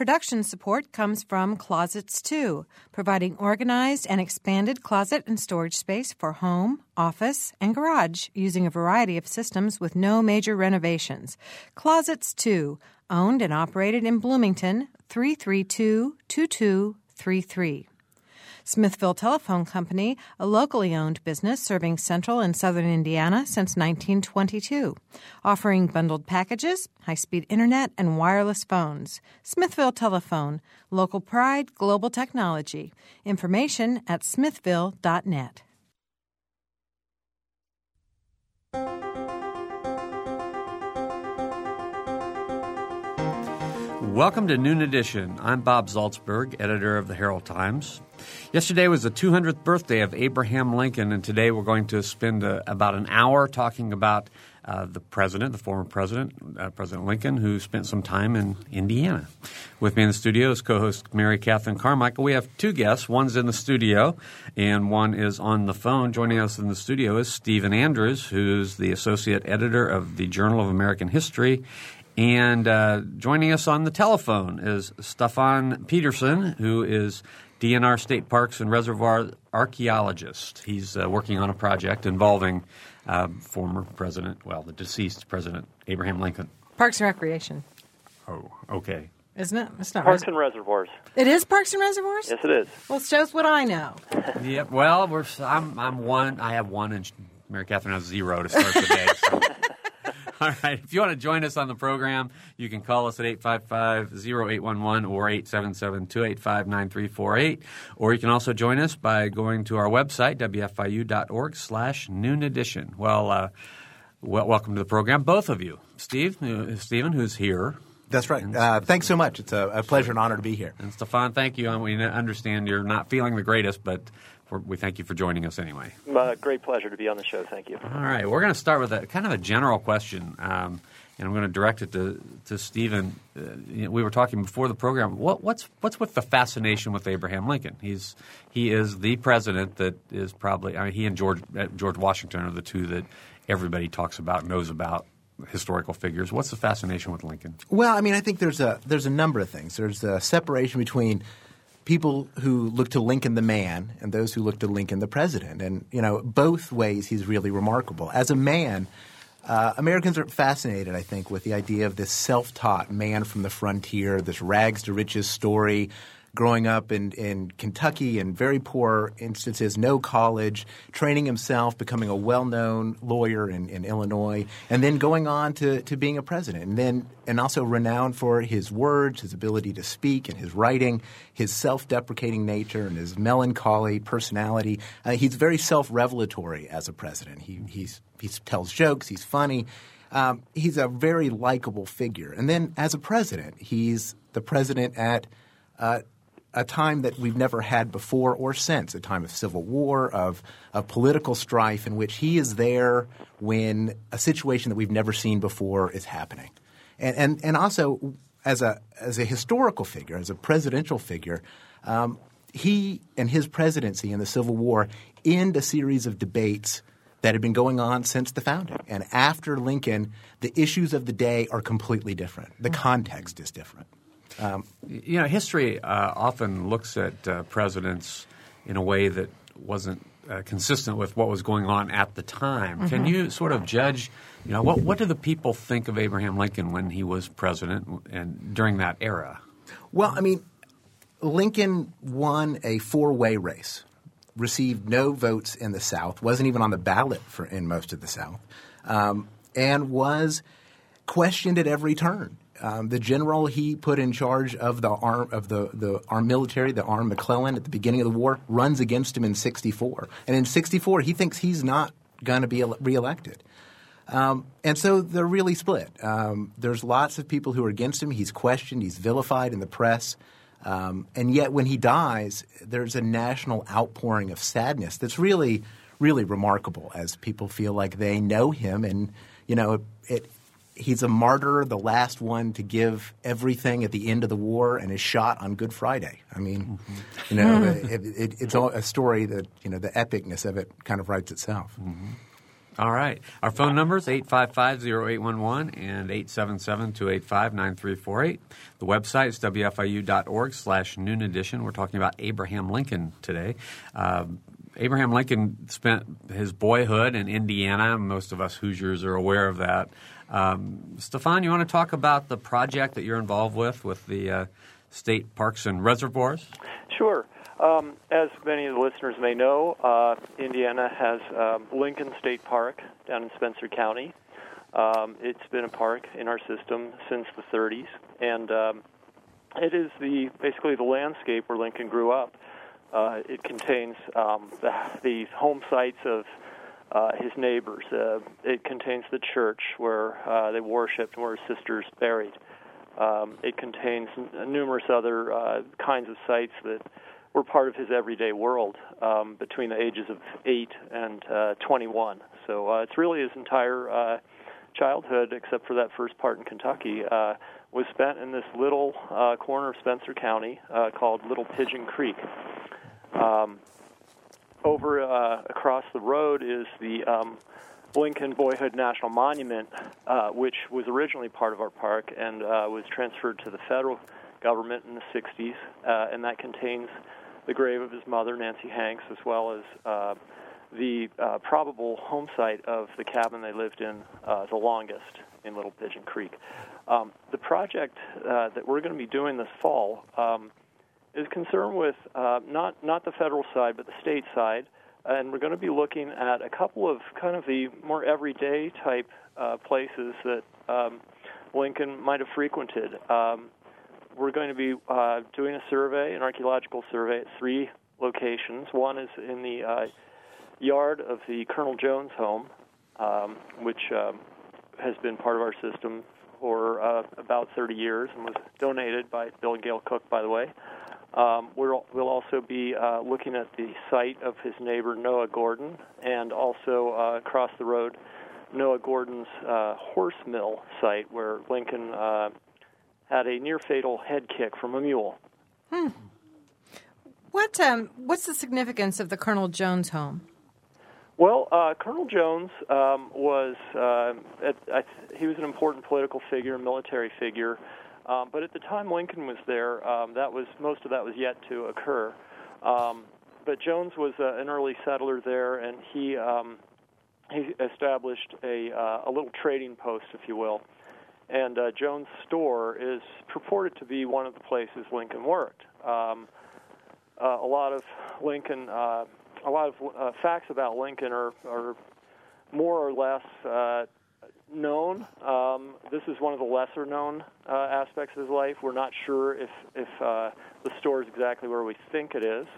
Production support comes from Closets 2, providing organized and expanded closet and storage space for home, office, and garage using a variety of systems with no major renovations. Closets 2, owned and operated in Bloomington, 332-2233. Smithville Telephone Company, a locally owned business serving central and southern Indiana since 1922, offering bundled packages, high-speed internet, and wireless phones. Smithville Telephone, local pride, global technology. Information at smithville.net. Welcome to Noon Edition. I'm Bob Zaltzberg, editor of the Herald Times. Yesterday was the 200th birthday of Abraham Lincoln, and today we're going to spend about an hour talking about the former president, Lincoln, who spent some time in Indiana. With me in the studio is co-host Mary Catherine Carmichael. We have two guests. One's in the studio and one is on the phone. Joining us in the studio is Stephen Andrews, who's the associate editor of the Journal of American History. And joining us on the telephone is Staffan Peterson, who is DNR State Parks and Reservoir archaeologist. He's working on a project involving former president, well, the deceased president, Abraham Lincoln. Parks and Recreation. Oh, okay. Isn't it? It's not Parks and Reservoirs. It is Parks and Reservoirs? Yes, it is. Well, it shows what I know. Yeah, well, I'm one. I have one, and Mary Catherine has zero to start the day. So. All right. If you want to join us on the program, you can call us at 855-0811 or 877-285-9348. Or you can also join us by going to our website, wfiu.org/noonedition. Well, welcome to the program, both of you. Stephen, who's here. That's right. Thanks so much. It's a pleasure and honor to be here. And Staffan, thank you. And we understand you're not feeling the greatest, but we thank you for joining us anyway. Great pleasure to be on the show. Thank you. All right. We're going to start with a general question, and I'm going to direct it to Stephen. We were talking before the program. What's with the fascination with Abraham Lincoln? He is the president that is probably – I mean, he and George Washington are the two that everybody talks about, knows about. Historical figures. What's the fascination with Lincoln? Well, I mean, I think there's a number of things. There's a separation between people who look to Lincoln the man and those who look to Lincoln the president. And, you know, both ways he's really remarkable. As a man, Americans are fascinated, I think, with the idea of this self-taught man from the frontier, this rags-to-riches story, growing up in Kentucky in very poor instances, no college, training himself, becoming a well-known lawyer in Illinois, and then going on to being a president. And also renowned for his words, his ability to speak, and his writing, his self-deprecating nature, and his melancholy personality. He's very self-revelatory as a president. He tells jokes. He's funny. He's a very likable figure. And then as a president, he's the president at a time that we've never had before or since, a time of civil war, of political strife in which he is there when a situation that we've never seen before is happening. And also as a historical figure, as a presidential figure, he and his presidency in the Civil War end a series of debates that had been going on since the founding. And after Lincoln, the issues of the day are completely different. The context is different. You know, history often looks at presidents in a way that wasn't consistent with what was going on at the time. Mm-hmm. Can you sort of judge, you know, what do the people think of Abraham Lincoln when he was president and during that era? Well, I mean, Lincoln won a four-way race, received no votes in the South, wasn't even on the ballot in most of the South, and was questioned at every turn. The general he put in charge of the armed military, the armed McClellan at the beginning of the war, runs against him in 1964. And in 1964, he thinks he's not going to be reelected. And so they're really split. There's lots of people who are against him. He's questioned. He's vilified in the press. And yet when he dies, there's a national outpouring of sadness that's really, really remarkable as people feel like they know him and, you know, he's a martyr, the last one to give everything at the end of the war, and is shot on Good Friday. I mean, you know, it's all a story that, you know, the epicness of it kind of writes itself. Mm-hmm. All right. Our phone numbers, 855-0811 and 877-285-9348. The website is wfiu.org/noon edition. We're talking about Abraham Lincoln today. Abraham Lincoln spent his boyhood in Indiana. Most of us Hoosiers are aware of that. Staffan, you want to talk about the project that you're involved with the State Parks and Reservoirs? Sure. As many of the listeners may know, Indiana has Lincoln State Park down in Spencer County. It's been a park in our system since the 30s, and it is basically the landscape where Lincoln grew up. It contains the home sites of his neighbors. It contains the church where they worshipped and where his sisters buried. It contains numerous other kinds of sites that were part of his everyday world between the ages of 8 and 21. So it's really his entire childhood, except for that first part in Kentucky, was spent in this little corner of Spencer County called Little Pigeon Creek. Over across the road is the Lincoln Boyhood National Monument, which was originally part of our park and was transferred to the federal government in the 60s, and that contains the grave of his mother, Nancy Hanks, as well as the probable home site of the cabin they lived in the longest in Little Pigeon Creek. The project that we're going to be doing this fall is concerned with not the federal side, but the state side, and we're going to be looking at a couple of kind of the more everyday type places that Lincoln might have frequented. We're going to be doing a survey, an archaeological survey, at three locations. One is in the yard of the Colonel Jones home, which has been part of our system for about 30 years and was donated by Bill and Gail Cook, by the way. We'll also be looking at the site of his neighbor, Noah Gordon, and also across the road, Noah Gordon's horse mill site where Lincoln had a near-fatal head kick from a mule. What's the significance of the Colonel Jones home? Well, Colonel Jones was he was an important political figure, military figure. But at the time Lincoln was there, most of that was yet to occur. But Jones was an early settler there, and he established a little trading post, if you will. And Jones' store is purported to be one of the places Lincoln worked. A lot of facts about Lincoln are more or less known. This is one of the lesser-known aspects of his life. We're not sure if the store is exactly where we think it is.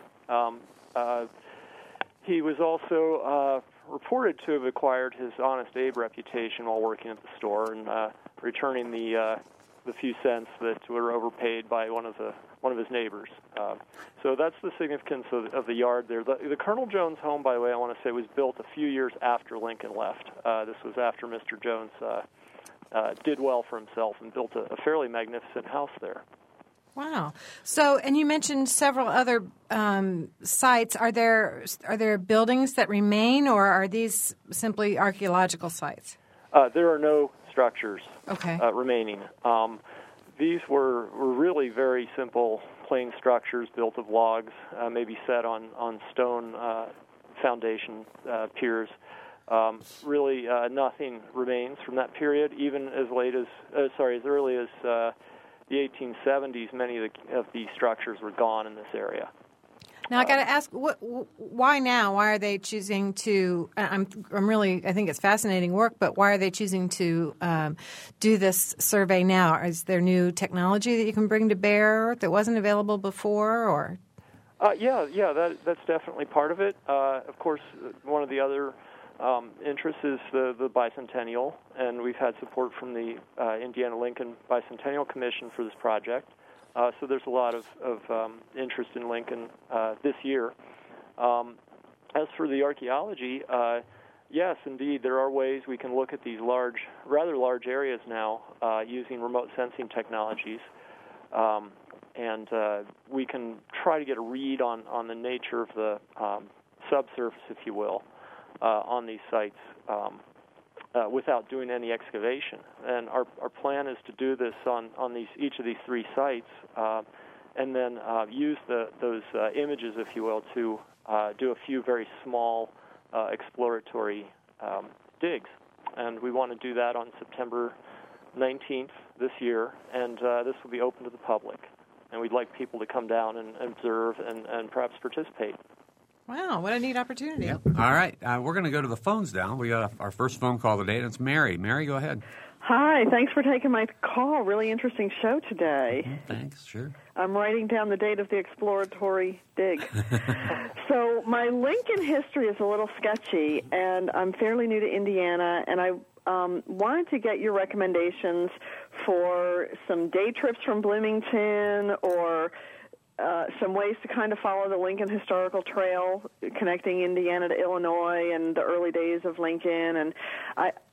He was also reported to have acquired his Honest Abe reputation while working at the store and returning the few cents that were overpaid by one of his neighbors. So that's the significance of the yard there. The Colonel Jones home, by the way, I want to say was built a few years after Lincoln left. This was after Mr. Jones did well for himself and built a fairly magnificent house there. Wow. So, and you mentioned several other sites. Are there buildings that remain, or are these simply archaeological sites? There are no structures remaining. These were really very simple, plain structures built of logs, maybe set on stone foundation piers. Really, nothing remains from that period, even as early as the 1870s. Many of the structures were gone in this area. Now I got to ask, why now? Why are they choosing to? I think it's fascinating work, but why are they choosing to do this survey now? Is there new technology that you can bring to bear that wasn't available before? Or that's definitely part of it. Of course, one of the other interests is the bicentennial, and we've had support from the Indiana Lincoln Bicentennial Commission for this project. So there's a lot of interest in Lincoln this year. As for the archaeology, yes, indeed, there are ways we can look at these rather large areas now using remote sensing technologies. And we can try to get a read on the nature of the subsurface, if you will. on these sites without doing any excavation. And our plan is to do this on these, each of these three sites, and then use those images, if you will, to do a few very small exploratory digs. And we want to do that on September 19th this year, and this will be open to the public. And we'd like people to come down and observe and perhaps participate. Wow, what a neat opportunity. Yep. All right, we're going to go to the phones now. We got our first phone call today, and it's Mary. Mary, go ahead. Hi, thanks for taking my call. Really interesting show today. Mm-hmm, thanks, sure. I'm writing down the date of the exploratory dig. So my Lincoln history is a little sketchy, and I'm fairly new to Indiana, and I wanted to get your recommendations for some day trips from Bloomington or some ways to kind of follow the Lincoln Historical Trail connecting Indiana to Illinois and the early days of Lincoln. And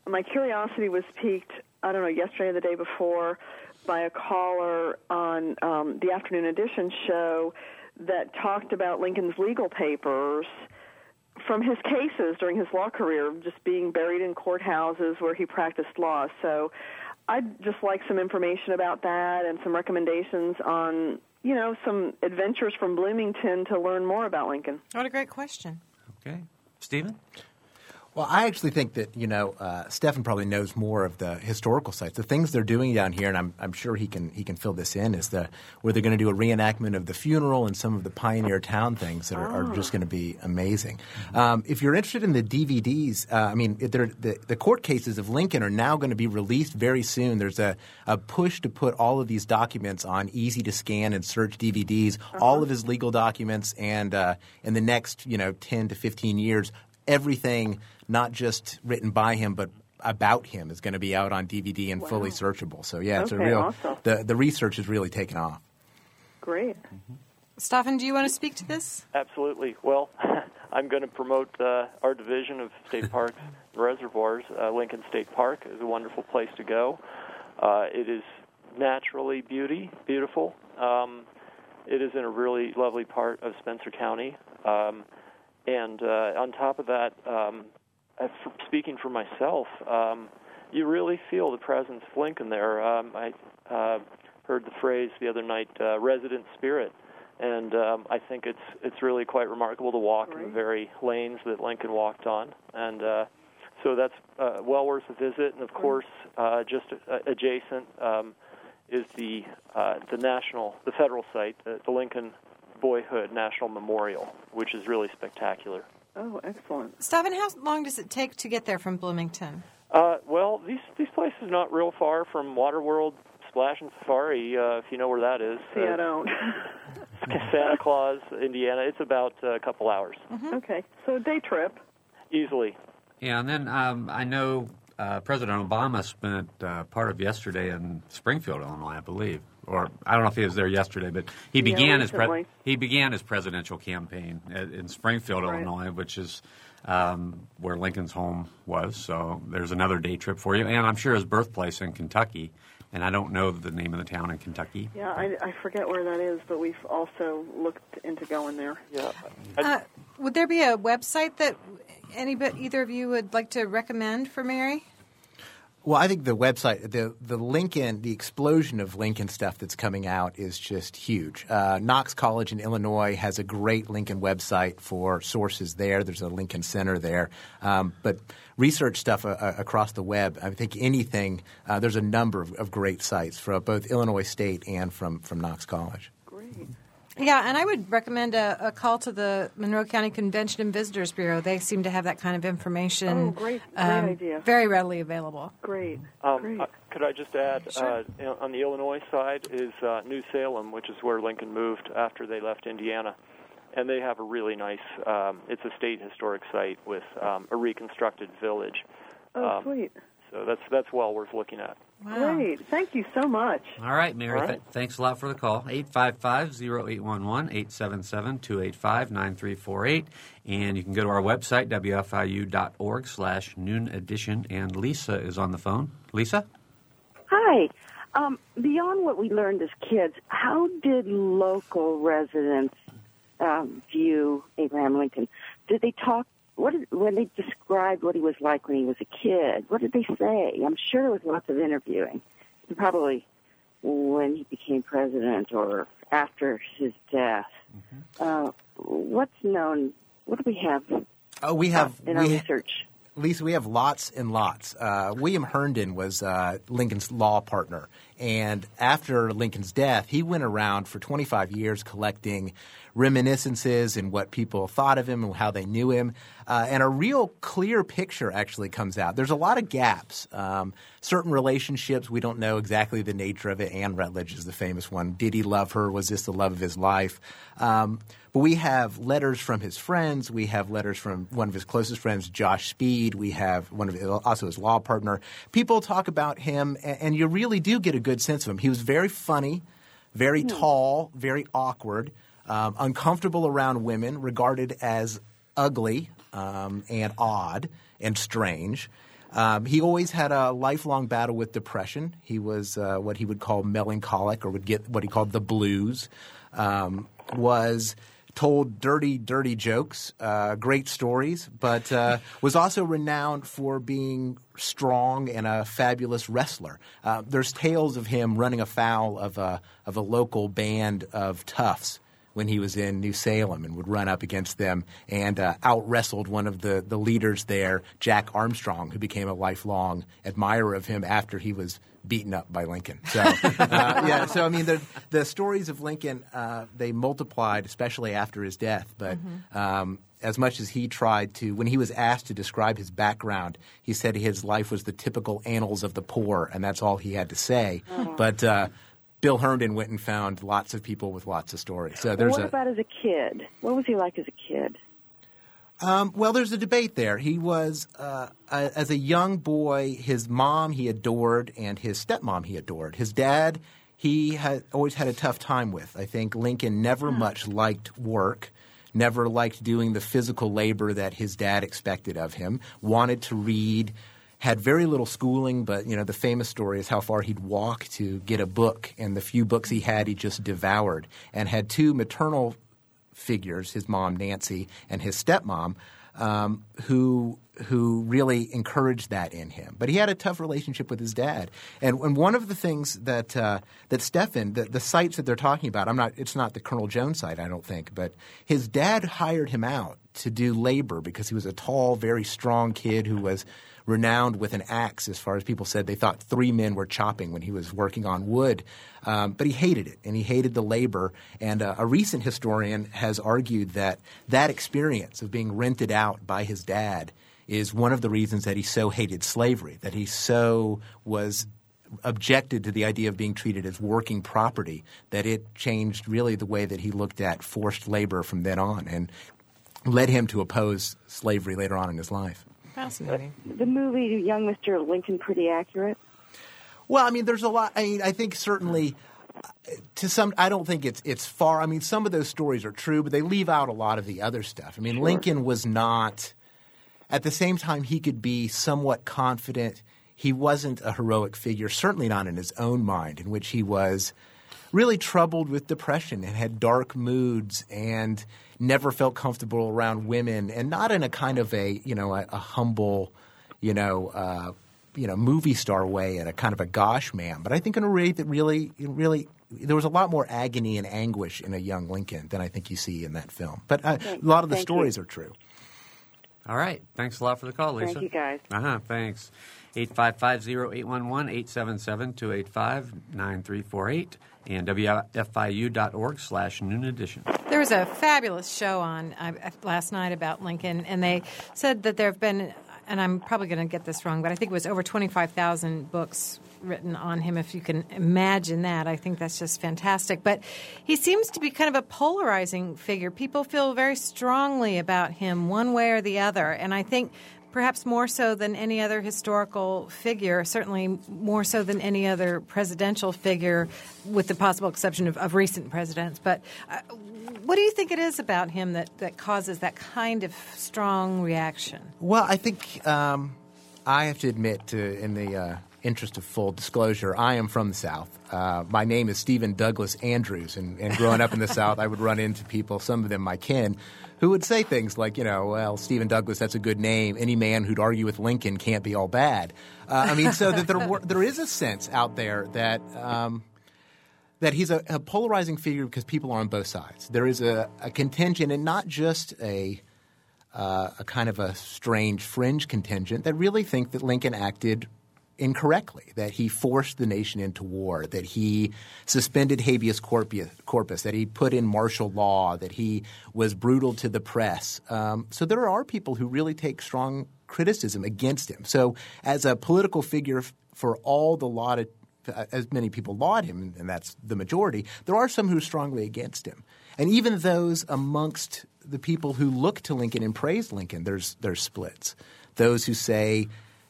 my curiosity was piqued, I don't know, yesterday or the day before by a caller on the Afternoon Edition show that talked about Lincoln's legal papers from his cases during his law career, just being buried in courthouses where he practiced law. So I'd just like some information about that and some recommendations on, you know, some adventures from Bloomington to learn more about Lincoln. What a great question. Okay. Stephen? Well, I actually think that, you know, Stephan probably knows more of the historical sites. The things they're doing down here, and I'm sure he can fill this in, is where they're going to do a reenactment of the funeral and some of the pioneer town things that are just going to be amazing. If you're interested in the DVDs, the court cases of Lincoln are now going to be released very soon. There's a push to put all of these documents on easy-to-scan and search DVDs, all of his legal documents, and in the next, 10 to 15 years, everything not just written by him but about him is going to be out on DVD and fully searchable. So, it's a real awesome. – the research has really taken off. Great. Mm-hmm. Staffan, do you want to speak to this? Absolutely. Well, I'm going to promote our division of state parks and reservoirs. Lincoln State Park is a wonderful place to go. It is naturally beautiful. It is in a really lovely part of Spencer County. And on top of that, speaking for myself, you really feel the presence of Lincoln there. I heard the phrase the other night, resident spirit, and I think it's really quite remarkable to walk in the very lanes that Lincoln walked on. And so that's well worth a visit. And, of course, just adjacent is the federal site, the Lincoln Boyhood National Memorial, which is really spectacular. Oh, excellent. Staffan, how long does it take to get there from Bloomington? Well, these places are not real far from Waterworld, Splash and Safari, if you know where that is. See, I don't. Santa Claus, Indiana. It's about a couple hours. Mm-hmm. Okay, so a day trip. Easily. Yeah, and then I know President Obama spent part of yesterday in Springfield, Illinois, I believe. Or I don't know if he was there yesterday, but he began his presidential campaign in Springfield, Illinois, which is where Lincoln's home was. So there's another day trip for you, and I'm sure his birthplace in Kentucky. And I don't know the name of the town in Kentucky. Yeah, I forget where that is, but we've also looked into going there. Yeah. Would there be a website that either of you would like to recommend for Mary? Well, I think the website, the explosion of Lincoln stuff that's coming out is just huge. Knox College in Illinois has a great Lincoln website for sources there. There's a Lincoln Center there. But research stuff across the web, I think anything there's a number of great sites from both Illinois State and from Knox College. Great. Yeah, and I would recommend a call to the Monroe County Convention and Visitors Bureau. They seem to have that kind of information. Oh, great idea. Very readily available. Great. Could I just add, sure. On the Illinois side is New Salem, which is where Lincoln moved after they left Indiana. And they have a really nice it's a state historic site with a reconstructed village. Oh, sweet. So that's well worth looking at. Wow. Great. Thank you so much. All right, Mary. All right. Thanks a lot for the call. 855-0811, 877-285-9348. And you can go to our website, wfiu.org/noonedition. And Lisa is on the phone. Lisa? Hi. Beyond what we learned as kids, how did local residents view Abraham Lincoln? Did they talk when they described what he was like when he was a kid, what did they say? I'm sure there was lots of interviewing. Probably when he became president or after his death. Mm-hmm. What's known? What do we have? Oh, we have in our research. Lisa, we have lots and lots. William Herndon was Lincoln's law partner. And after Lincoln's death, he went around for 25 years collecting reminiscences and what people thought of him and how they knew him. And a real clear picture actually comes out. There's a lot of gaps. Certain relationships, we don't know exactly the nature of it. Ann Rutledge is the famous one. Did he love her? Was this the love of his life? But we have letters from his friends. We have letters from one of his closest friends, Josh Speed. We have one of his, also his law partner. People talk about him, and you really do get a good sense of him. He was very funny, very tall, very awkward, uncomfortable around women, regarded as ugly and odd and strange. He always had a lifelong battle with depression. He was what he would call melancholic, or would get what he called the blues. Was told dirty jokes, great stories, but was also renowned for being strong and a fabulous wrestler. There's tales of him running afoul of a local band of toughs when he was in New Salem, and would run up against them and out-wrestled one of the leaders there, Jack Armstrong, who became a lifelong admirer of him after he was beaten up by Lincoln. So, yeah. So, I mean, the stories of Lincoln, they multiplied, especially after his death. But as much as he tried to – when he was asked to describe his background, he said his life was the typical annals of the poor, and that's all he had to say. Mm-hmm. But Bill Herndon went and found lots of people with lots of stories. So there's what about as a kid? What was he like as a kid? Well, there's a debate there. He was as a young boy, his mom he adored and his stepmom he adored. His dad he had always had a tough time with. I think Lincoln never much liked work, never liked doing the physical labor that his dad expected of him, wanted to read, had very little schooling, but you know the famous story is how far he'd walk to get a book, and the few books he had he just devoured, and had two maternal figures, his mom Nancy and his stepmom, who really encouraged that in him. But he had a tough relationship with his dad, and one of the things that that Stephan, the sites that they're talking about, it's not the Colonel Jones site, I don't think, but his dad hired him out to do labor because he was a tall, very strong kid who was renowned with an axe. As far as people said, they thought three men were chopping when he was working on wood. But he hated it, and he hated the labor. And a recent historian has argued that that experience of being rented out by his dad is one of the reasons that he so hated slavery, that he so was objected to the idea of being treated as working property, that it changed really the way that he looked at forced labor from then on and led him to oppose slavery later on in his life. Fascinating. The movie Young Mr. Lincoln pretty accurate? Well, I mean, there's a lot. I mean, I think certainly to some – I don't think it's far. I mean, some of those stories are true, but they leave out a lot of the other stuff. I mean, sure. Lincoln was not – at the same time, he could be somewhat confident. He wasn't a heroic figure, certainly not in his own mind, in which he was really troubled with depression and had dark moods and – never felt comfortable around women, and not in a kind of a, you know, a humble, you know, movie star way, and a kind of a gosh man. But I think in a way that really, there was a lot more agony and anguish in a young Lincoln than I think you see in that film. But a lot of the stories are true. All right. Thanks a lot for the call, Lisa. Thank you, guys. Thanks. 855-0811-877-285-9348 and WFIU.org/Noon Edition. There was a fabulous show on last night about Lincoln, and they said that there have been – and I'm probably going to get this wrong, but I think it was over 25,000 books written on him, if you can imagine that. I think that's just fantastic. But he seems to be kind of a polarizing figure. People feel very strongly about him one way or the other, and I think – perhaps more so than any other historical figure, certainly more so than any other presidential figure, with the possible exception of recent presidents. But what do you think it is about him that causes that kind of strong reaction? Well, I think I have to admit in the interest of full disclosure, I am from the South. My name is Stephen Douglas Andrews, and growing up in the South, I would run into people, some of them my kin, who would say things like, you know, well, Stephen Douglas, that's a good name. Any man who'd argue with Lincoln can't be all bad. I mean, so that there is a sense out there that that he's a polarizing figure because people are on both sides. There is a contingent, and not just a kind of a strange fringe contingent, that really think that Lincoln acted incorrectly, that he forced the nation into war, that he suspended habeas corpus, that he put in martial law, that he was brutal to the press. So there are people who really take strong criticism against him. So as a political figure, for all the lauded – as many people laud him, and that's the majority, there are some who are strongly against him. And even those amongst the people who look to Lincoln and praise Lincoln, there's splits. Those who say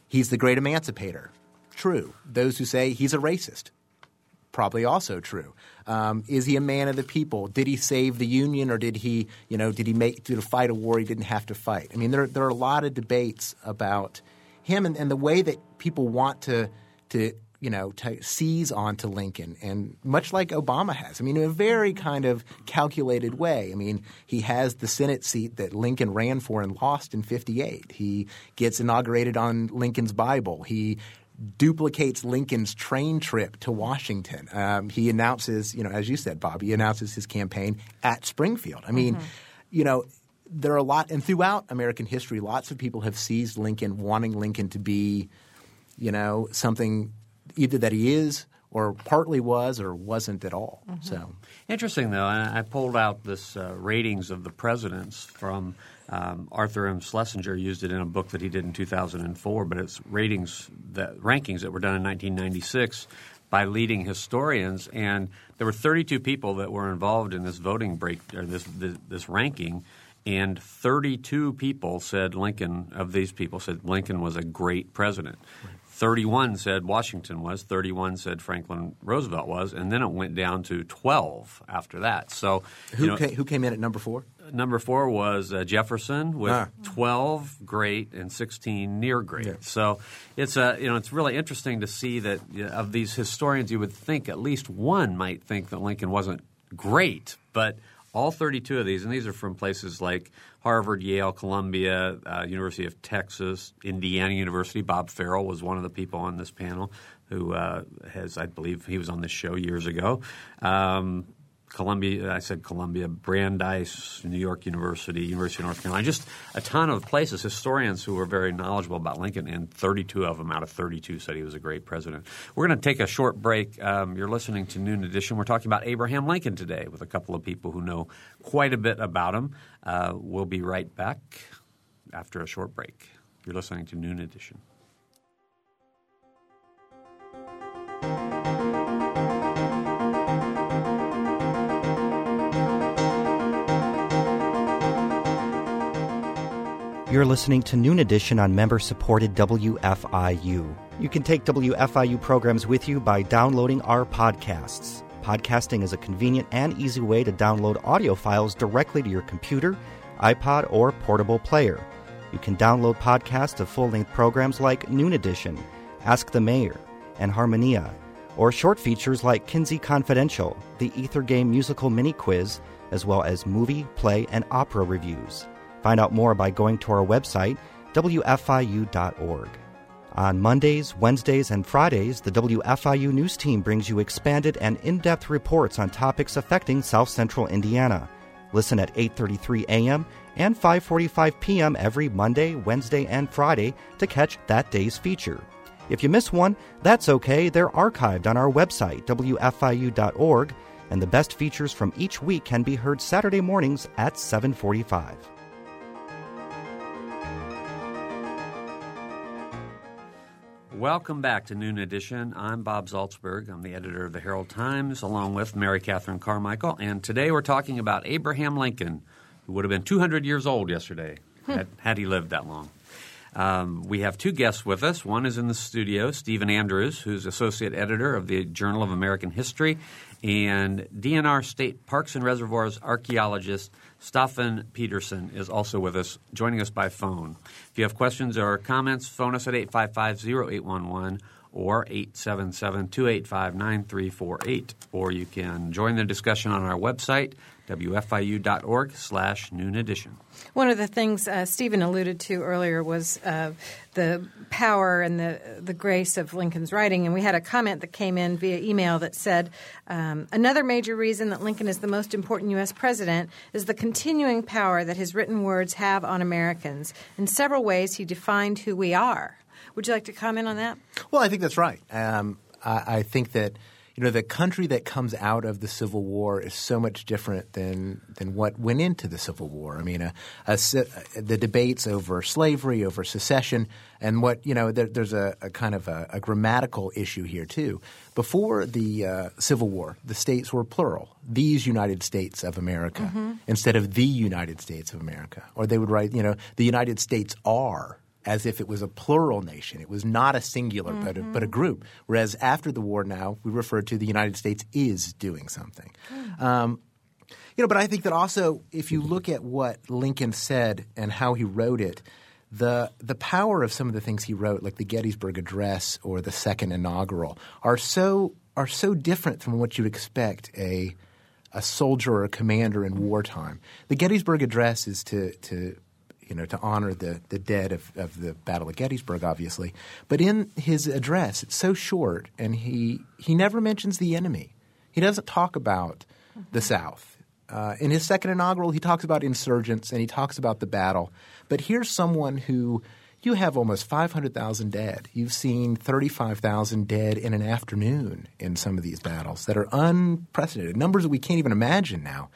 he's the great emancipator. True. Those who say he's a racist, probably also true. Is he a man of the people? Did he save the Union, or did he, you know, did he fight a war he didn't have to fight? I mean, there are a lot of debates about him and the way that people want to seize onto Lincoln, and much like Obama has. I mean, in a very kind of calculated way. I mean, he has the Senate seat that Lincoln ran for and lost in 1958. He gets inaugurated on Lincoln's Bible. He duplicates Lincoln's train trip to Washington. He announces, you know, as you said, Bob, he announces his campaign at Springfield. I mean, you know, there are a lot – and throughout American history, lots of people have seized Lincoln, wanting Lincoln to be, you know, something – either that he is or partly was or wasn't at all. Mm-hmm. So interesting, though, and I pulled out this ratings of the presidents from Arthur M. Schlesinger used it in a book that he did in 2004, but it's rankings that were done in 1996 by leading historians. And there were 32 people that were involved in this voting break – or this ranking, and 32 people said Lincoln – of these people said Lincoln was a great president. Right. 31 said Washington was, 31 said Franklin Roosevelt was, and then it went down to 12 after that. So who came in at number 4? Number 4 was Jefferson with 12 great and 16 near great. Yeah. So it's it's really interesting to see that of these historians, you would think at least one might think that Lincoln wasn't great, but all 32 of these, and these are from places like Harvard, Yale, Columbia, University of Texas, Indiana University. Bob Farrell was one of the people on this panel who has – I believe he was on this show years ago. Columbia – I said Columbia, Brandeis, New York University, University of North Carolina. Just a ton of places, historians who were very knowledgeable about Lincoln, and 32 of them out of 32 said he was a great president. We're going to take a short break. You're listening to Noon Edition. We're talking about Abraham Lincoln today with a couple of people who know quite a bit about him. We'll be right back after a short break. You're listening to Noon Edition. You're listening to Noon Edition on member-supported WFIU. You can take WFIU programs with you by downloading our podcasts. Podcasting is a convenient and easy way to download audio files directly to your computer, iPod, or portable player. You can download podcasts of full-length programs like Noon Edition, Ask the Mayor, and Harmonia, or short features like Kinsey Confidential, the Ether Game Musical Mini Quiz, as well as movie, play, and opera reviews. Find out more by going to our website, WFIU.org. On Mondays, Wednesdays, and Fridays, the WFIU News Team brings you expanded and in-depth reports on topics affecting South Central Indiana. Listen at 8:33 a.m. and 5:45 p.m. every Monday, Wednesday, and Friday to catch that day's feature. If you miss one, that's okay. They're archived on our website, WFIU.org, and the best features from each week can be heard Saturday mornings at 7:45. Welcome back to Noon Edition. I'm Bob Zaltzberg. I'm the editor of the Herald Times, along with Mary Catherine Carmichael. And today we're talking about Abraham Lincoln, who would have been 200 years old yesterday had he lived that long. We have two guests with us. One is in the studio, Stephen Andrews, who's associate editor of the Journal of American History, and DNR State Parks and Reservoirs archaeologist Staffan Peterson is also with us, joining us by phone. If you have questions or comments, phone us at 855-0811 or 877-285-9348. Or you can join the discussion on our website, WFIU.org/Noon Edition. One of the things Stephen alluded to earlier was the power and the grace of Lincoln's writing. And we had a comment that came in via email that said, another major reason that Lincoln is the most important U.S. president is the continuing power that his written words have on Americans. In several ways, he defined who we are. Would you like to comment on that? Well, I think that's right. I think that the country that comes out of the Civil War is so much different than what went into the Civil War. I mean, the debates over slavery, over secession, and what there's a kind of a grammatical issue here too. Before the Civil War, the states were plural, these United States of America, instead of the United States of America. Or they would write, the United States are, as if it was a plural nation. It was not a singular but a group. Whereas after the war now, we refer to the United States is doing something. But I think that also if you look at what Lincoln said and how he wrote it, the power of some of the things he wrote, like the Gettysburg Address or the Second Inaugural, are so different from what you would expect a soldier or a commander in wartime. The Gettysburg Address is to honor the dead of the Battle of Gettysburg, obviously. But in his address, it's so short, and he never mentions the enemy. He doesn't talk about the South. In his second inaugural, he talks about insurgents and he talks about the battle. But here's someone who you have almost 500,000 dead. You've seen 35,000 dead in an afternoon in some of these battles that are unprecedented, numbers that we can't even imagine now.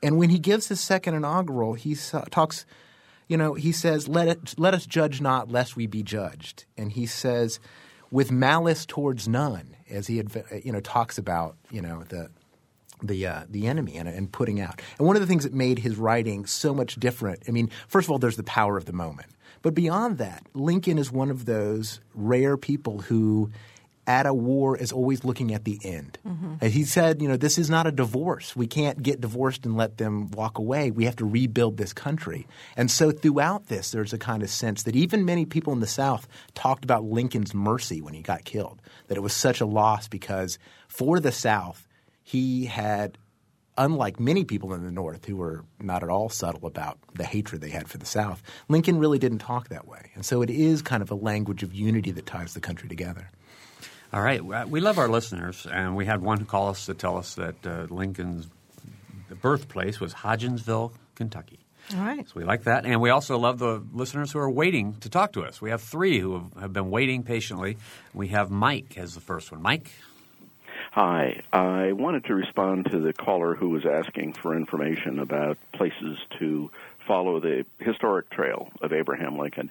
And when he gives his second inaugural, he talks – he says, let us judge not lest we be judged. And he says, with malice towards none, as he talks about the enemy and putting out. And one of the things that made his writing so much different, I mean, first of all, there's the power of the moment. But beyond that, Lincoln is one of those rare people who at a war is always looking at the end. And he said, this is not a divorce. We can't get divorced and let them walk away. We have to rebuild this country. And so throughout this, there's a kind of sense that even many people in the South talked about Lincoln's mercy when he got killed, that it was such a loss because for the South, he had, unlike many people in the North who were not at all subtle about the hatred they had for the South, Lincoln really didn't talk that way. And so it is kind of a language of unity that ties the country together. All right. We love our listeners, and we had one call us to tell us that Lincoln's birthplace was Hodgenville, Kentucky. All right. So we like that. And we also love the listeners who are waiting to talk to us. We have three who have been waiting patiently. We have Mike as the first one. Mike? Hi. I wanted to respond to the caller who was asking for information about places to follow the historic trail of Abraham Lincoln.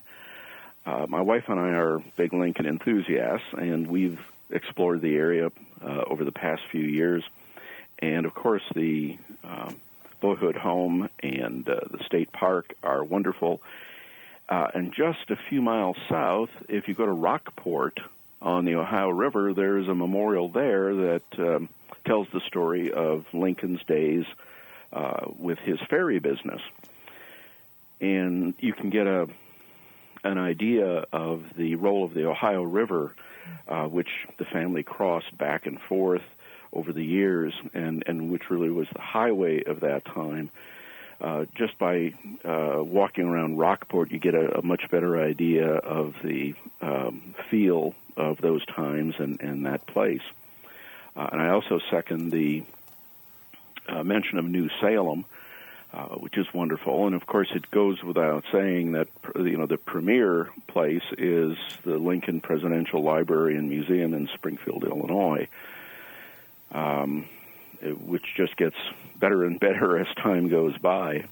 My wife and I are big Lincoln enthusiasts, and we've explored the area over the past few years. And, of course, the Boyhood Home and the State Park are wonderful. And just a few miles south, if you go to Rockport on the Ohio River, there's a memorial there that tells the story of Lincoln's days with his ferry business. And you can get an idea of the role of the Ohio River, which the family crossed back and forth over the years, and which really was the highway of that time. Just by walking around Rockport, you get a much better idea of the feel of those times and that place. And I also second the mention of New Salem, which is wonderful. And, of course, it goes without saying that, the premier place is the Lincoln Presidential Library and Museum in Springfield, Illinois, which just gets better and better as time goes by.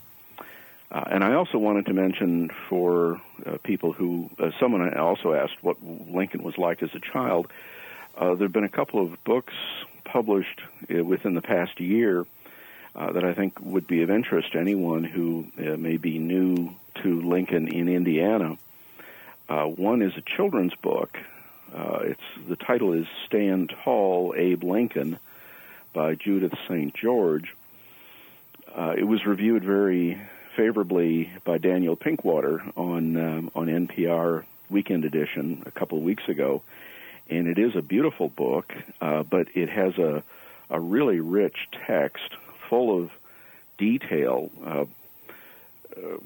And I also wanted to mention for people who someone also asked what Lincoln was like as a child. There have been a couple of books published within the past year that I think would be of interest to anyone who may be new to Lincoln in Indiana. One is a children's book. The title is Stand Tall, Abe Lincoln by Judith St. George. It was reviewed very favorably by Daniel Pinkwater on NPR Weekend Edition a couple of weeks ago. And it is a beautiful book, but it has a really rich text full of detail,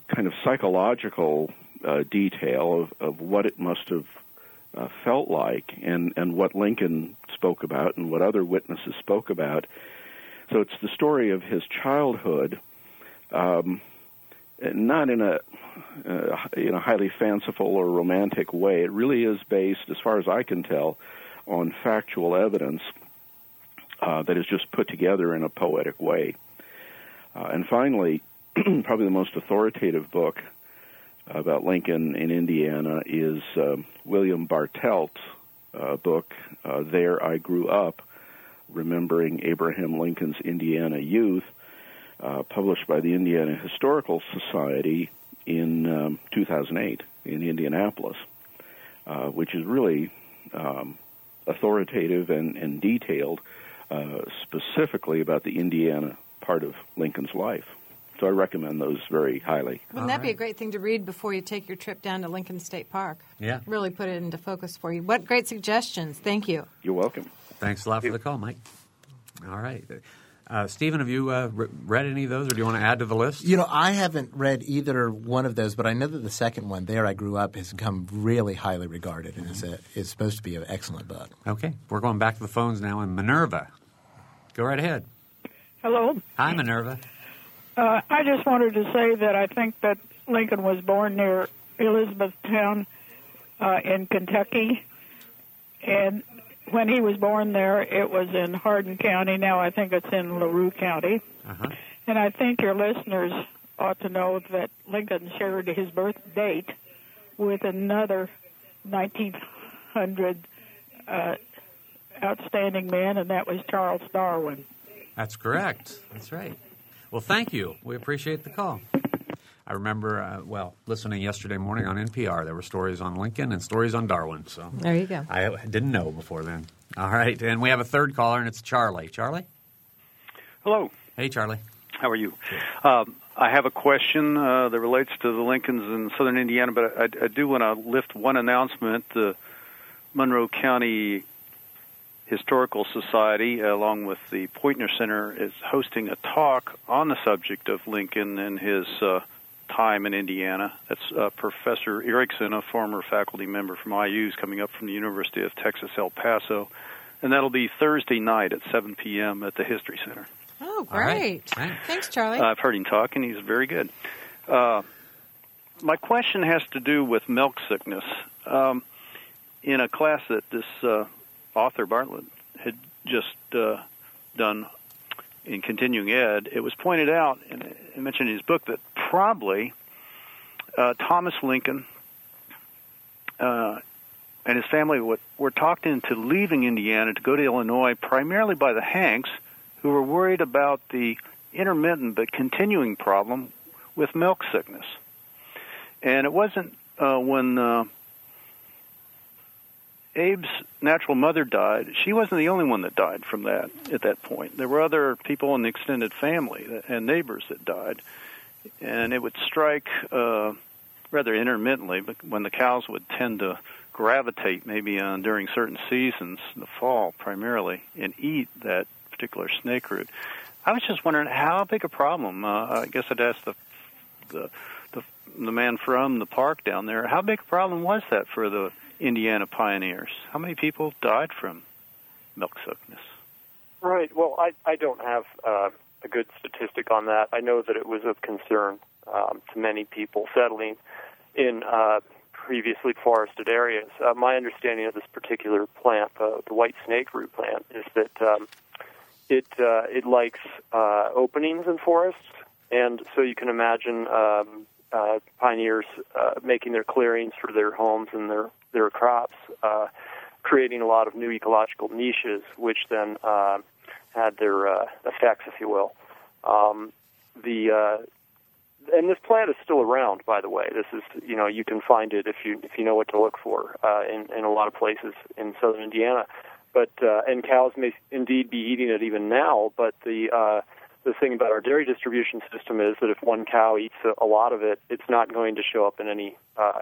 kind of psychological detail of what it must have felt like, and what Lincoln spoke about and what other witnesses spoke about. So it's the story of his childhood, not in a highly fanciful or romantic way. It really is based, as far as I can tell, on factual evidence that is just put together in a poetic way. And finally, probably the most authoritative book about Lincoln in Indiana is William Bartelt's book, There I Grew Up, Remembering Abraham Lincoln's Indiana Youth, published by the Indiana Historical Society in 2008 in Indianapolis, which is really authoritative and detailed specifically about the Indiana part of Lincoln's life. So I recommend those very highly. Wouldn't that be a great thing to read before you take your trip down to Lincoln State Park? Yeah. Really put it into focus for you. What great suggestions. Thank you. You're welcome. Thanks a lot for the call, Mike. All right. Stephen, have you read any of those, or do you want to add to the list? You know, I haven't read either one of those, but I know that the second one, There I Grew Up, has come really highly regarded and is supposed to be an excellent book. Okay. We're going back to the phones now. And Minerva, go right ahead. Hello. Hi, Minerva. I just wanted to say that I think that Lincoln was born near Elizabethtown in Kentucky, and when he was born there, it was in Hardin County. Now I think it's in LaRue County. Uh-huh. And I think your listeners ought to know that Lincoln shared his birth date with another 1900 outstanding man, and that was Charles Darwin. That's correct. That's right. Well, thank you. We appreciate the call. I remember, listening yesterday morning on NPR, there were stories on Lincoln and stories on Darwin. So there you go. I didn't know before then. All right. And we have a third caller, and it's Charlie. Charlie? Hello. Hey, Charlie. How are you? I have a question that relates to the Lincolns in southern Indiana, but I do want to lift one announcement. The Monroe County Historical Society, along with the Poynter Center, is hosting a talk on the subject of Lincoln and his time in Indiana. That's Professor Erickson, a former faculty member from IU, is coming up from the University of Texas, El Paso. And that'll be Thursday night at 7 p.m. at the History Center. Oh, great. All right. Thanks, Charlie. I've heard him talk, and he's very good. My question has to do with milk sickness. In a class that this author Bartlett had just done in continuing ed, it was pointed out, and it mentioned in his book, that probably Thomas Lincoln and his family were talked into leaving Indiana to go to Illinois primarily by the Hanks, who were worried about the intermittent but continuing problem with milk sickness. And it wasn't when Abe's natural mother died, she wasn't the only one that died from that at that point. There were other people in the extended family and neighbors that died. And it would strike rather intermittently, but when the cows would tend to gravitate maybe during certain seasons, in the fall primarily, and eat that particular snake root. I was just wondering how big a problem, I guess I'd ask the man from the park down there, how big a problem was that for the Indiana pioneers? How many people died from milk sickness? Right. Well, I don't have a good statistic on that. I know that it was of concern to many people settling in previously forested areas. My understanding of this particular plant, the white snake root plant, is that it likes openings in forests, and so you can imagine pioneers making their clearings for their homes and their crops, creating a lot of new ecological niches, which then had their effects, if you will. And this plant is still around, by the way. This is, you can find it if you know what to look for in a lot of places in southern Indiana. But and cows may indeed be eating it even now, but the The thing about our dairy distribution system is that if one cow eats a lot of it, it's not going to show up in any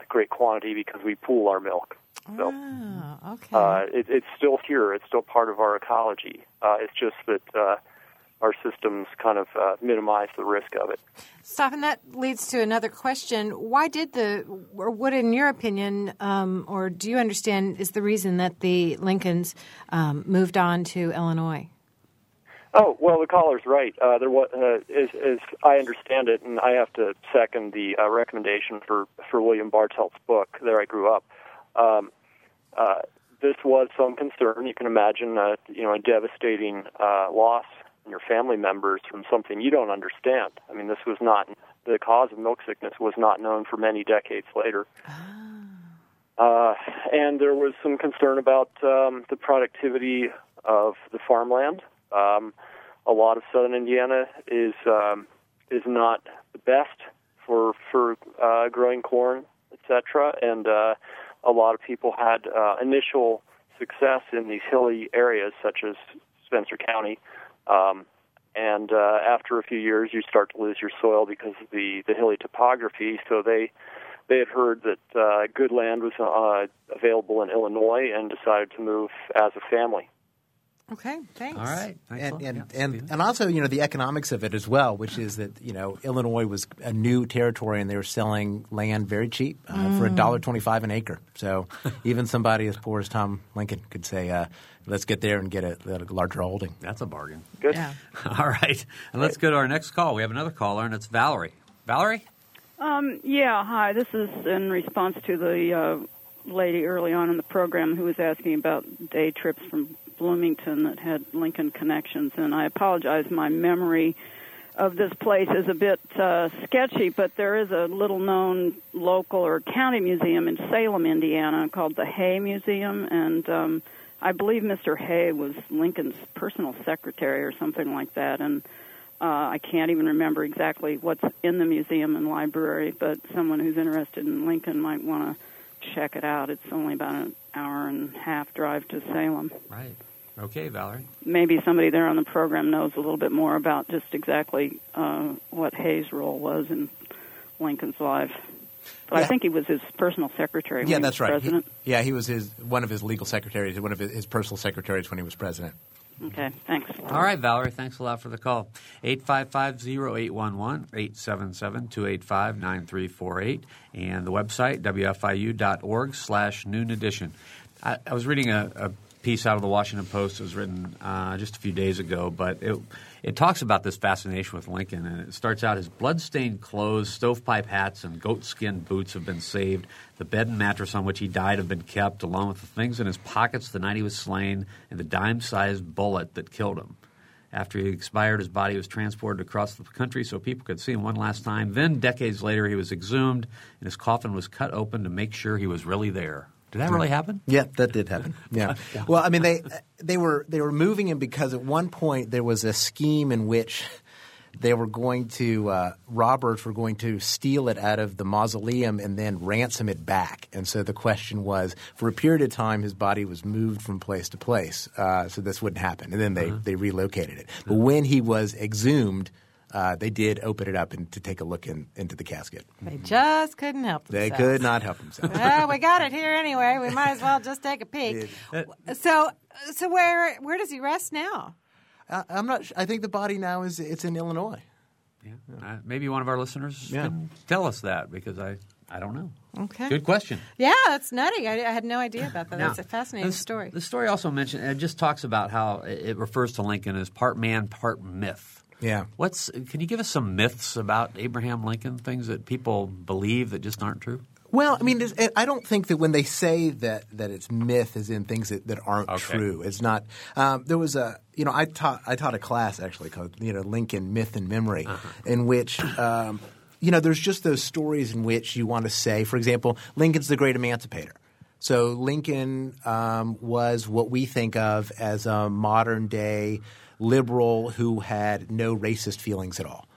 great quantity because we pool our milk. So, okay. It's still here. It's still part of our ecology. It's just that our systems kind of minimize the risk of it. Staffan, that leads to another question. Why did what in your opinion, or do you understand, is the reason that the Lincolns moved on to Illinois? Oh, well, the caller's right. There was, as I understand it, and I have to second the recommendation for William Bartel's book, There I Grew Up. This was some concern. You can imagine a devastating loss in your family members from something you don't understand. I mean, the cause of milk sickness was not known for many decades later. And there was some concern about the productivity of the farmland. A lot of southern Indiana is not the best for growing corn, etc. And a lot of people had initial success in these hilly areas, such as Spencer County. And after a few years, you start to lose your soil because of the hilly topography. So they had heard that good land was available in Illinois and decided to move as a family. Okay, thanks. All right. And also, the economics of it as well, which is that, Illinois was a new territory and they were selling land very cheap for $1.25 an acre. So even somebody as poor as Tom Lincoln could say, let's get there and get a larger holding. That's a bargain. Good. Yeah. All right. And let's go to our next call. We have another caller, and it's Valerie. Valerie? Yeah, hi. This is in response to the lady early on in the program who was asking about day trips from Bloomington that had Lincoln connections, and I apologize. My memory of this place is a bit sketchy, but there is a little-known local or county museum in Salem, Indiana, called the Hay Museum, and I believe Mr. Hay was Lincoln's personal secretary or something like that, and I can't even remember exactly what's in the museum and library, but someone who's interested in Lincoln might want to check it out. It's only about an hour and a half drive to Salem. Right. Okay, Valerie. Maybe somebody there on the program knows a little bit more about just exactly what Hay's role was in Lincoln's life. But yeah. I think he was his personal secretary when he was president. Right. He was one of his legal secretaries, one of his personal secretaries when he was president. Okay, thanks. All right, Valerie, thanks a lot for the call. 855-0811, 877-285-9348, and the website, wfiu.org/noon edition. I was reading a piece out of the Washington Post. It was written just a few days ago, but it talks about this fascination with Lincoln, and it starts out, his blood-stained clothes, stovepipe hats, and goatskin boots have been saved. The bed and mattress on which he died have been kept, along with the things in his pockets the night he was slain and the dime-sized bullet that killed him. After he expired, his body was transported across the country so people could see him one last time. Then, decades later, he was exhumed, and his coffin was cut open to make sure he was really there. Did that really happen? Yeah, that did happen. Yeah. Well, I mean, they were moving him because at one point there was a scheme in which they were going to robbers were going to steal it out of the mausoleum and then ransom it back. And so the question was, for a period of time, his body was moved from place to place, so this wouldn't happen. And then they relocated it. But when he was exhumed, they did open it up to take a look into the casket. They just couldn't help themselves. They could not help themselves. Well, we got it here anyway. We might as well just take a peek. So where does he rest now? I'm not sure. I think the body now it's in Illinois. Yeah, maybe one of our listeners can tell us that because I don't know. Okay. Good question. Yeah, that's nutty. I had no idea about that. That's a fascinating story. The story also mentioned it just talks about how it refers to Lincoln as part man, part myth. Yeah. Can you give us some myths about Abraham Lincoln, things that people believe that just aren't true? Well, I mean, I don't think that when they say that it's myth as in things that aren't true. It's not there was a – I taught a class actually called Lincoln Myth and Memory in which there's just those stories in which you want to say, for example, Lincoln's the great emancipator. So Lincoln was what we think of as a modern day liberal who had no racist feelings at all.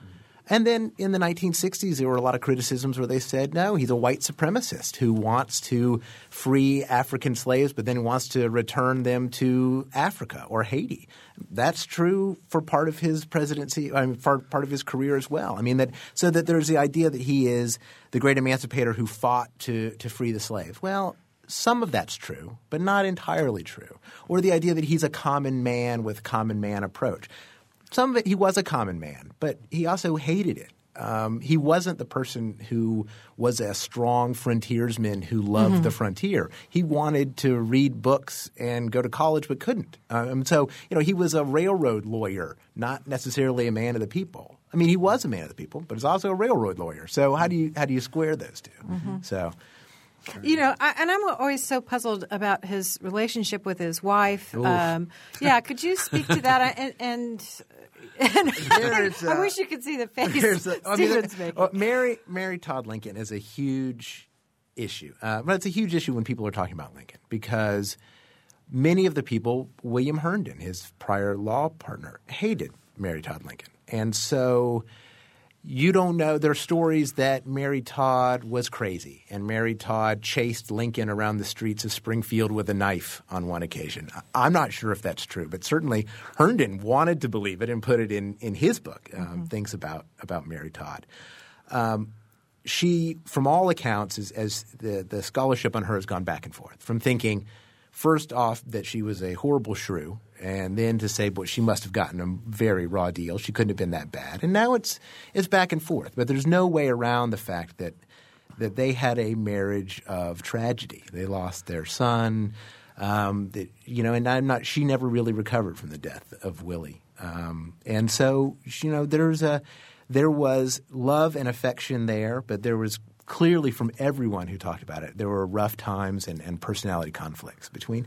And then in the 1960s, there were a lot of criticisms where they said, no, he's a white supremacist who wants to free African slaves but then wants to return them to Africa or Haiti. That's true for part of his presidency – I mean for part of his career as well. I mean that – so that there's the idea that he is the great emancipator who fought to free the slave. Well, some of that's true but not entirely true. Or the idea that he's a common man with common man approach. Some of it, he was a common man, but he also hated it. He wasn't the person who was a strong frontiersman who loved the frontier. He wanted to read books and go to college but couldn't. So he was a railroad lawyer, not necessarily a man of the people. I mean, he was a man of the people, but he's also a railroad lawyer. So how do you square those two? So. And I'm always so puzzled about his relationship with his wife. Could you speak to that? I wish you could see the face Stephen's making. Mary Todd Lincoln is a huge issue. But it's a huge issue when people are talking about Lincoln because many of the people, William Herndon, his prior law partner, hated Mary Todd Lincoln. And so you don't know. There are stories that Mary Todd was crazy and Mary Todd chased Lincoln around the streets of Springfield with a knife on one occasion. I'm not sure if that's true, but certainly Herndon wanted to believe it and put it in his book, Things about Mary Todd. She, from all accounts, as the scholarship on her has gone back and forth, from thinking first off that she was a horrible shrew and then to say, well, she must have gotten a very raw deal. She couldn't have been that bad. And now it's back and forth. But there's no way around the fact that they had a marriage of tragedy. They lost their son. And she never really recovered from the death of Willie. And so there was love and affection there, but there was clearly from everyone who talked about it, there were rough times and personality conflicts between.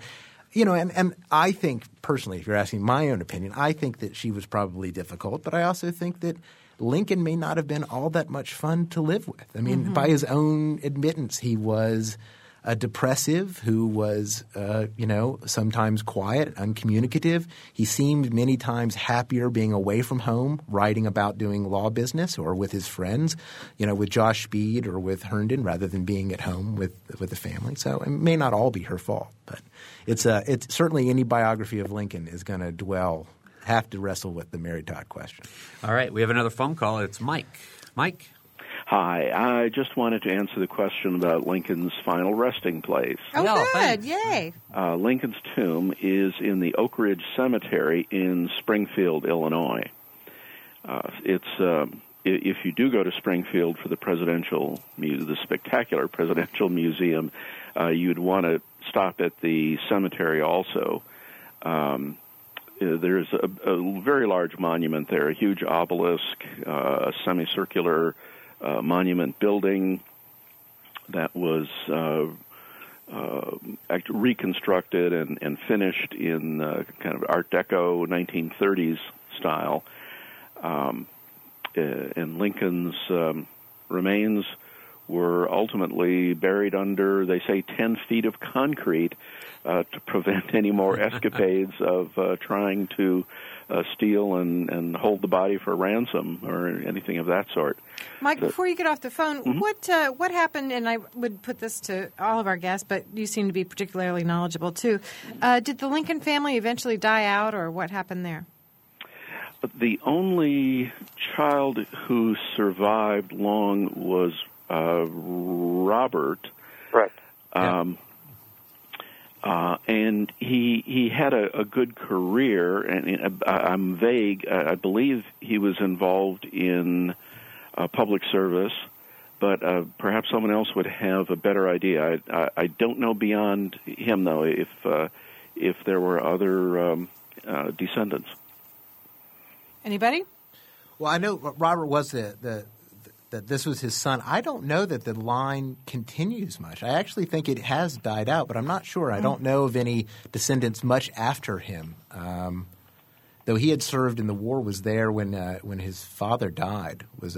And I think personally, if you're asking my own opinion, I think that she was probably difficult. But I also think that Lincoln may not have been all that much fun to live with. I mean, by his own admittance, he was a depressive who was, sometimes quiet, uncommunicative. He seemed many times happier being away from home, writing about doing law business or with his friends, with Josh Speed or with Herndon rather than being at home with the family. So it may not all be her fault, but it's certainly any biography of Lincoln is going to have to wrestle with the Mary Todd question. All right. We have another phone call. It's Mike. Mike? Hi. I just wanted to answer the question about Lincoln's final resting place. Oh, good. Yay. Lincoln's tomb is in the Oak Ridge Cemetery in Springfield, Illinois. If you do go to Springfield for the spectacular presidential museum, you'd want to stop at the cemetery also. There's a very large monument there, a huge obelisk, a semicircular monument building that was reconstructed and finished in kind of Art Deco 1930s style. And Lincoln's remains were ultimately buried under, they say, 10 feet of concrete to prevent any more escapades of trying to steal and hold the body for ransom or anything of that sort. Mike, before you get off the phone, what happened – and I would put this to all of our guests, but you seem to be particularly knowledgeable too. Did the Lincoln family eventually die out or what happened there? The only child who survived long was Robert. Right. And he had a good career, and I'm vague. I believe he was involved in public service, but perhaps someone else would have a better idea. I don't know beyond him, though, if there were other descendants. Anybody? Well, I know Robert was that this was his son. I don't know that the line continues much. I actually think it has died out, but I'm not sure. I don't know of any descendants much after him, though he had served in the war, was there when his father died, was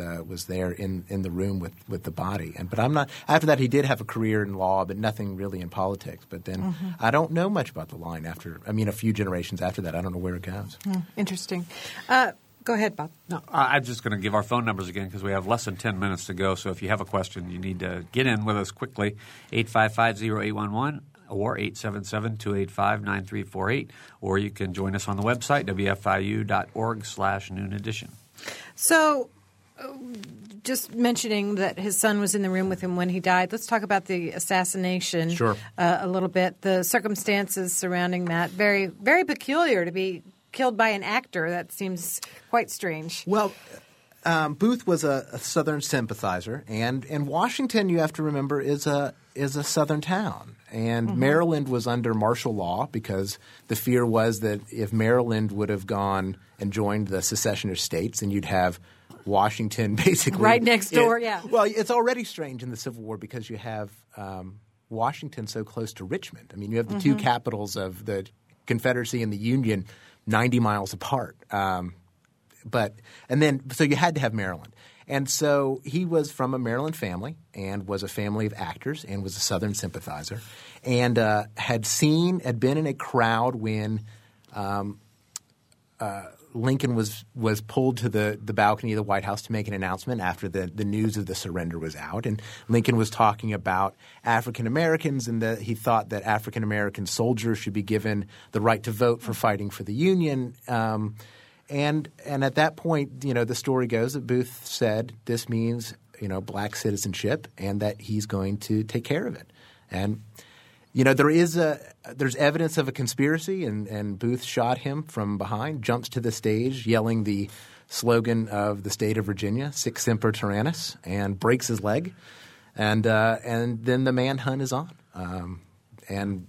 there in the room with the body. But I'm not – after that he did have a career in law but nothing really in politics. But then I don't know much about the line after – I mean a few generations after that. I don't know where it goes. Interesting. Go ahead, Bob. No, I'm just going to give our phone numbers again because we have less than 10 minutes to go. So if you have a question, you need to get in with us quickly, 855-0811 or 877-285-9348. Or you can join us on the website, wfiu.org/noon edition. So just mentioning that his son was in the room with him when he died, let's talk about the assassination a little bit. The circumstances surrounding that, very, very peculiar to be killed by an actor. That seems quite strange. Well, Booth was a Southern sympathizer, and Washington, you have to remember, is a Southern town. And Maryland was under martial law because the fear was that if Maryland would have gone and joined the secessionist states, and you'd have Washington basically right next door. Well, it's already strange in the Civil War because you have Washington so close to Richmond. I mean, you have the two capitals of the Confederacy and the Union 90 miles apart. So you had to have Maryland. And so he was from a Maryland family and was a family of actors and was a Southern sympathizer and had been in a crowd when Lincoln was pulled to the balcony of the White House to make an announcement after the news of the surrender was out. And Lincoln was talking about African Americans and that he thought that African American soldiers should be given the right to vote for fighting for the Union. And at that point, you know, the story goes that Booth said this means, you know, black citizenship and that he's going to take care of it. And you know, there's evidence of a conspiracy, and Booth shot him from behind, jumps to the stage yelling the slogan of the state of Virginia, "Sic Semper Tyrannis," and breaks his leg. And then the manhunt is on. And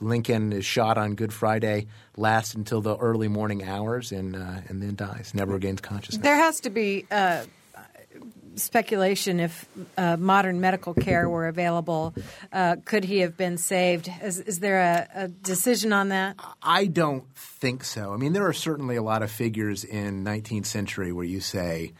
Lincoln is shot on Good Friday, lasts until the early morning hours, and then dies, never regains consciousness. There has to be speculation if modern medical care were available, could he have been saved? Is there a decision on that? I don't think so. I mean, there are certainly a lot of figures in 19th century where you say,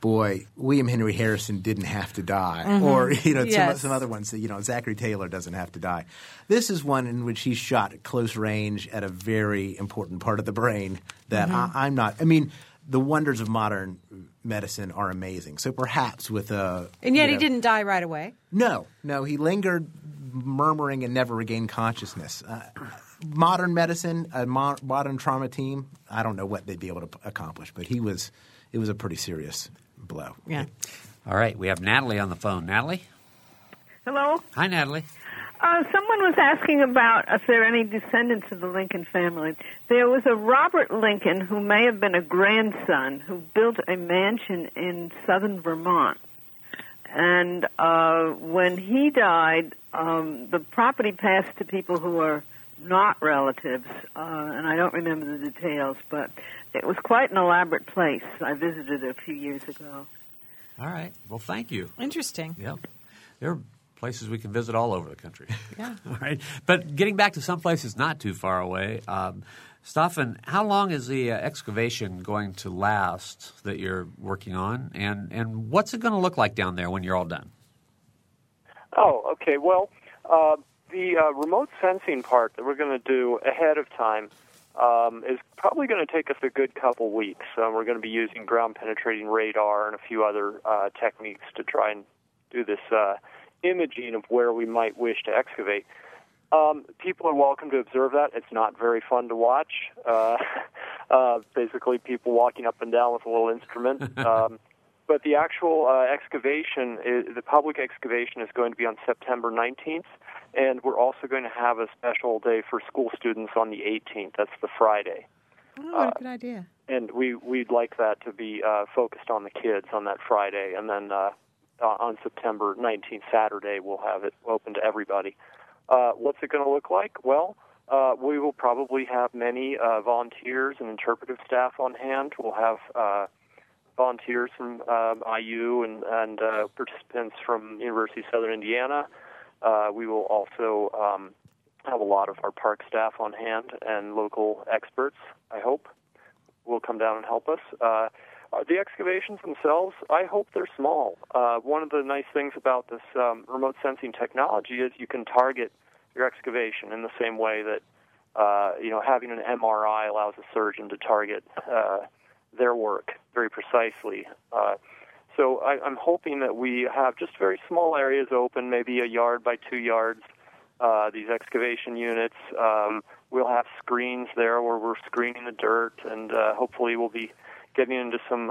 boy, William Henry Harrison didn't have to die, or you know, some other ones that, you know, Zachary Taylor doesn't have to die. This is one in which he's shot at close range at a very important part of the brain that I'm not. I mean, the wonders of modern medicine are amazing. So perhaps with a – and yet he didn't die right away. No. He lingered murmuring and never regained consciousness. Modern medicine, a modern trauma team, I don't know what they'd be able to accomplish. But it was a pretty serious blow. Yeah. All right. We have Natalie on the phone. Natalie? Hello. Hi, Natalie. Someone was asking about if there are any descendants of the Lincoln family. There was a Robert Lincoln who may have been a grandson who built a mansion in southern Vermont. And when he died, the property passed to people who are not relatives, and I don't remember the details, but it was quite an elaborate place. I visited it a few years ago. All right. Well, thank you. Interesting. Yep. There are places we can visit all over the country. Yeah. All right. But getting back to some places not too far away, Staffan, how long is the excavation going to last that you're working on? And what's it going to look like down there when you're all done? Oh, okay. Well, the remote sensing part that we're going to do ahead of time is probably going to take us a good couple weeks. We're going to be using ground-penetrating radar and a few other techniques to try and do this imaging of where we might wish to excavate. People are welcome to observe that. It's not very fun to watch. Basically, people walking up and down with a little instrument. But the actual excavation, the public excavation, is going to be on September 19th, and we're also going to have a special day for school students on the 18th. That's the Friday. Oh, what a good idea. And we'd like that to be focused on the kids on that Friday, and then on September 19th, Saturday, we'll have it open to everybody. What's it going to look like? Well, we will probably have many volunteers and interpretive staff on hand. We'll have volunteers from IU and participants from University of Southern Indiana. We will also have a lot of our park staff on hand and local experts, I hope, will come down and help us. The excavations themselves, I hope they're small. One of the nice things about this remote sensing technology is you can target your excavation in the same way that, having an MRI allows a surgeon to target their work very precisely. So I'm hoping that we have just very small areas open, maybe a yard by 2 yards, these excavation units. We'll have screens there where we're screening the dirt, and hopefully we'll be getting into some...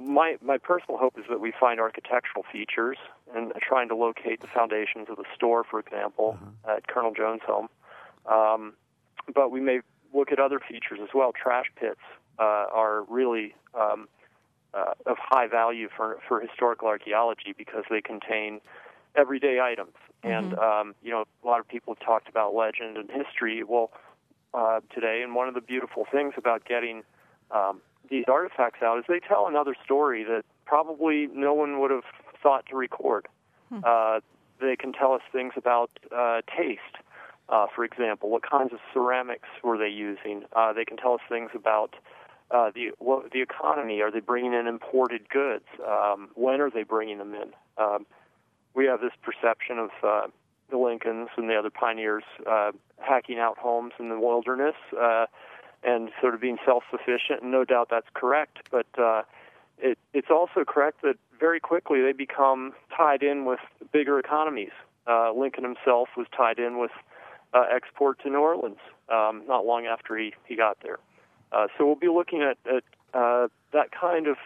my personal hope is that we find architectural features and trying to locate the foundations of the store, for example, at Colonel Jones' home. But we may look at other features as well. Trash pits are really of high value for historical archaeology because they contain everyday items. Mm-hmm. And, you know, a lot of people have talked about legend and history today, and one of the beautiful things about getting... these artifacts out is they tell another story that probably no one would have thought to record. They can tell us things about taste, for example. What kinds of ceramics were they using? They can tell us things about the economy. Are they bringing in imported goods? When are they bringing them in? We have this perception of the Lincolns and the other pioneers hacking out homes in the wilderness, and sort of being self-sufficient, and no doubt that's correct, but it's also correct that very quickly they become tied in with bigger economies. Lincoln himself was tied in with export to New Orleans not long after he got there. So we'll be looking at that kind of,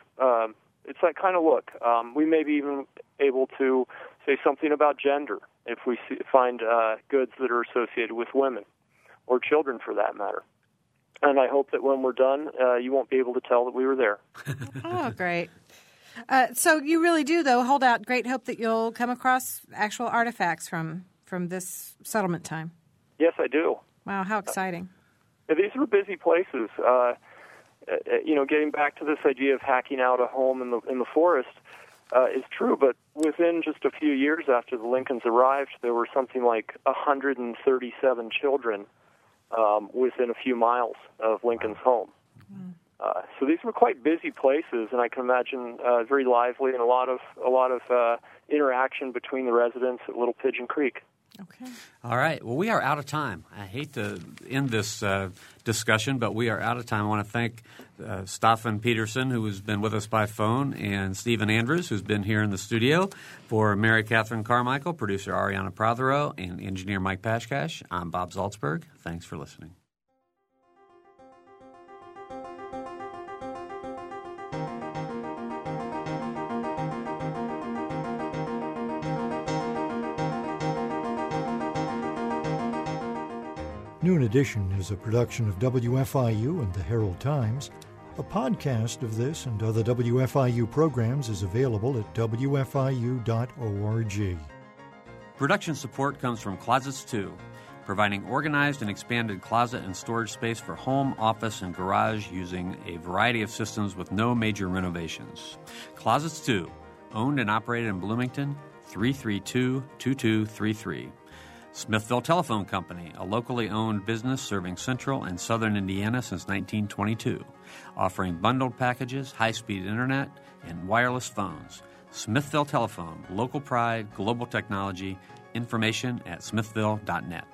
it's that kind of look. We may be even able to say something about gender if we find goods that are associated with women, or children for that matter. And I hope that when we're done, you won't be able to tell that we were there. Oh, great. So you really do, though, hold out great hope that you'll come across actual artifacts from this settlement time. Yes, I do. Wow, how exciting. These were busy places. You know, getting back to this idea of hacking out a home in the forest is true, but within just a few years after the Lincolns arrived, there were something like 137 children within a few miles of Lincoln's home. So these were quite busy places, and I can imagine very lively and a lot of interaction between the residents at Little Pigeon Creek. Okay. All right. Well, we are out of time. I hate to end this discussion, but we are out of time. I want to thank Staffan Peterson, who has been with us by phone, and Stephen Andrews, who's been here in the studio. For Mary Catherine Carmichael, producer Ariana Prothero, and engineer Mike Pashkash, I'm Bob Zaltzberg. Thanks for listening. Noon Edition is a production of WFIU and the Herald Times. A podcast of this and other WFIU programs is available at wfiu.org. Production support comes from Closets 2, providing organized and expanded closet and storage space for home, office, and garage using a variety of systems with no major renovations. Closets 2, owned and operated in Bloomington, 332-2233. Smithville Telephone Company, a locally owned business serving central and southern Indiana since 1922, offering bundled packages, high-speed internet, and wireless phones. Smithville Telephone, local pride, global technology, information at smithville.net.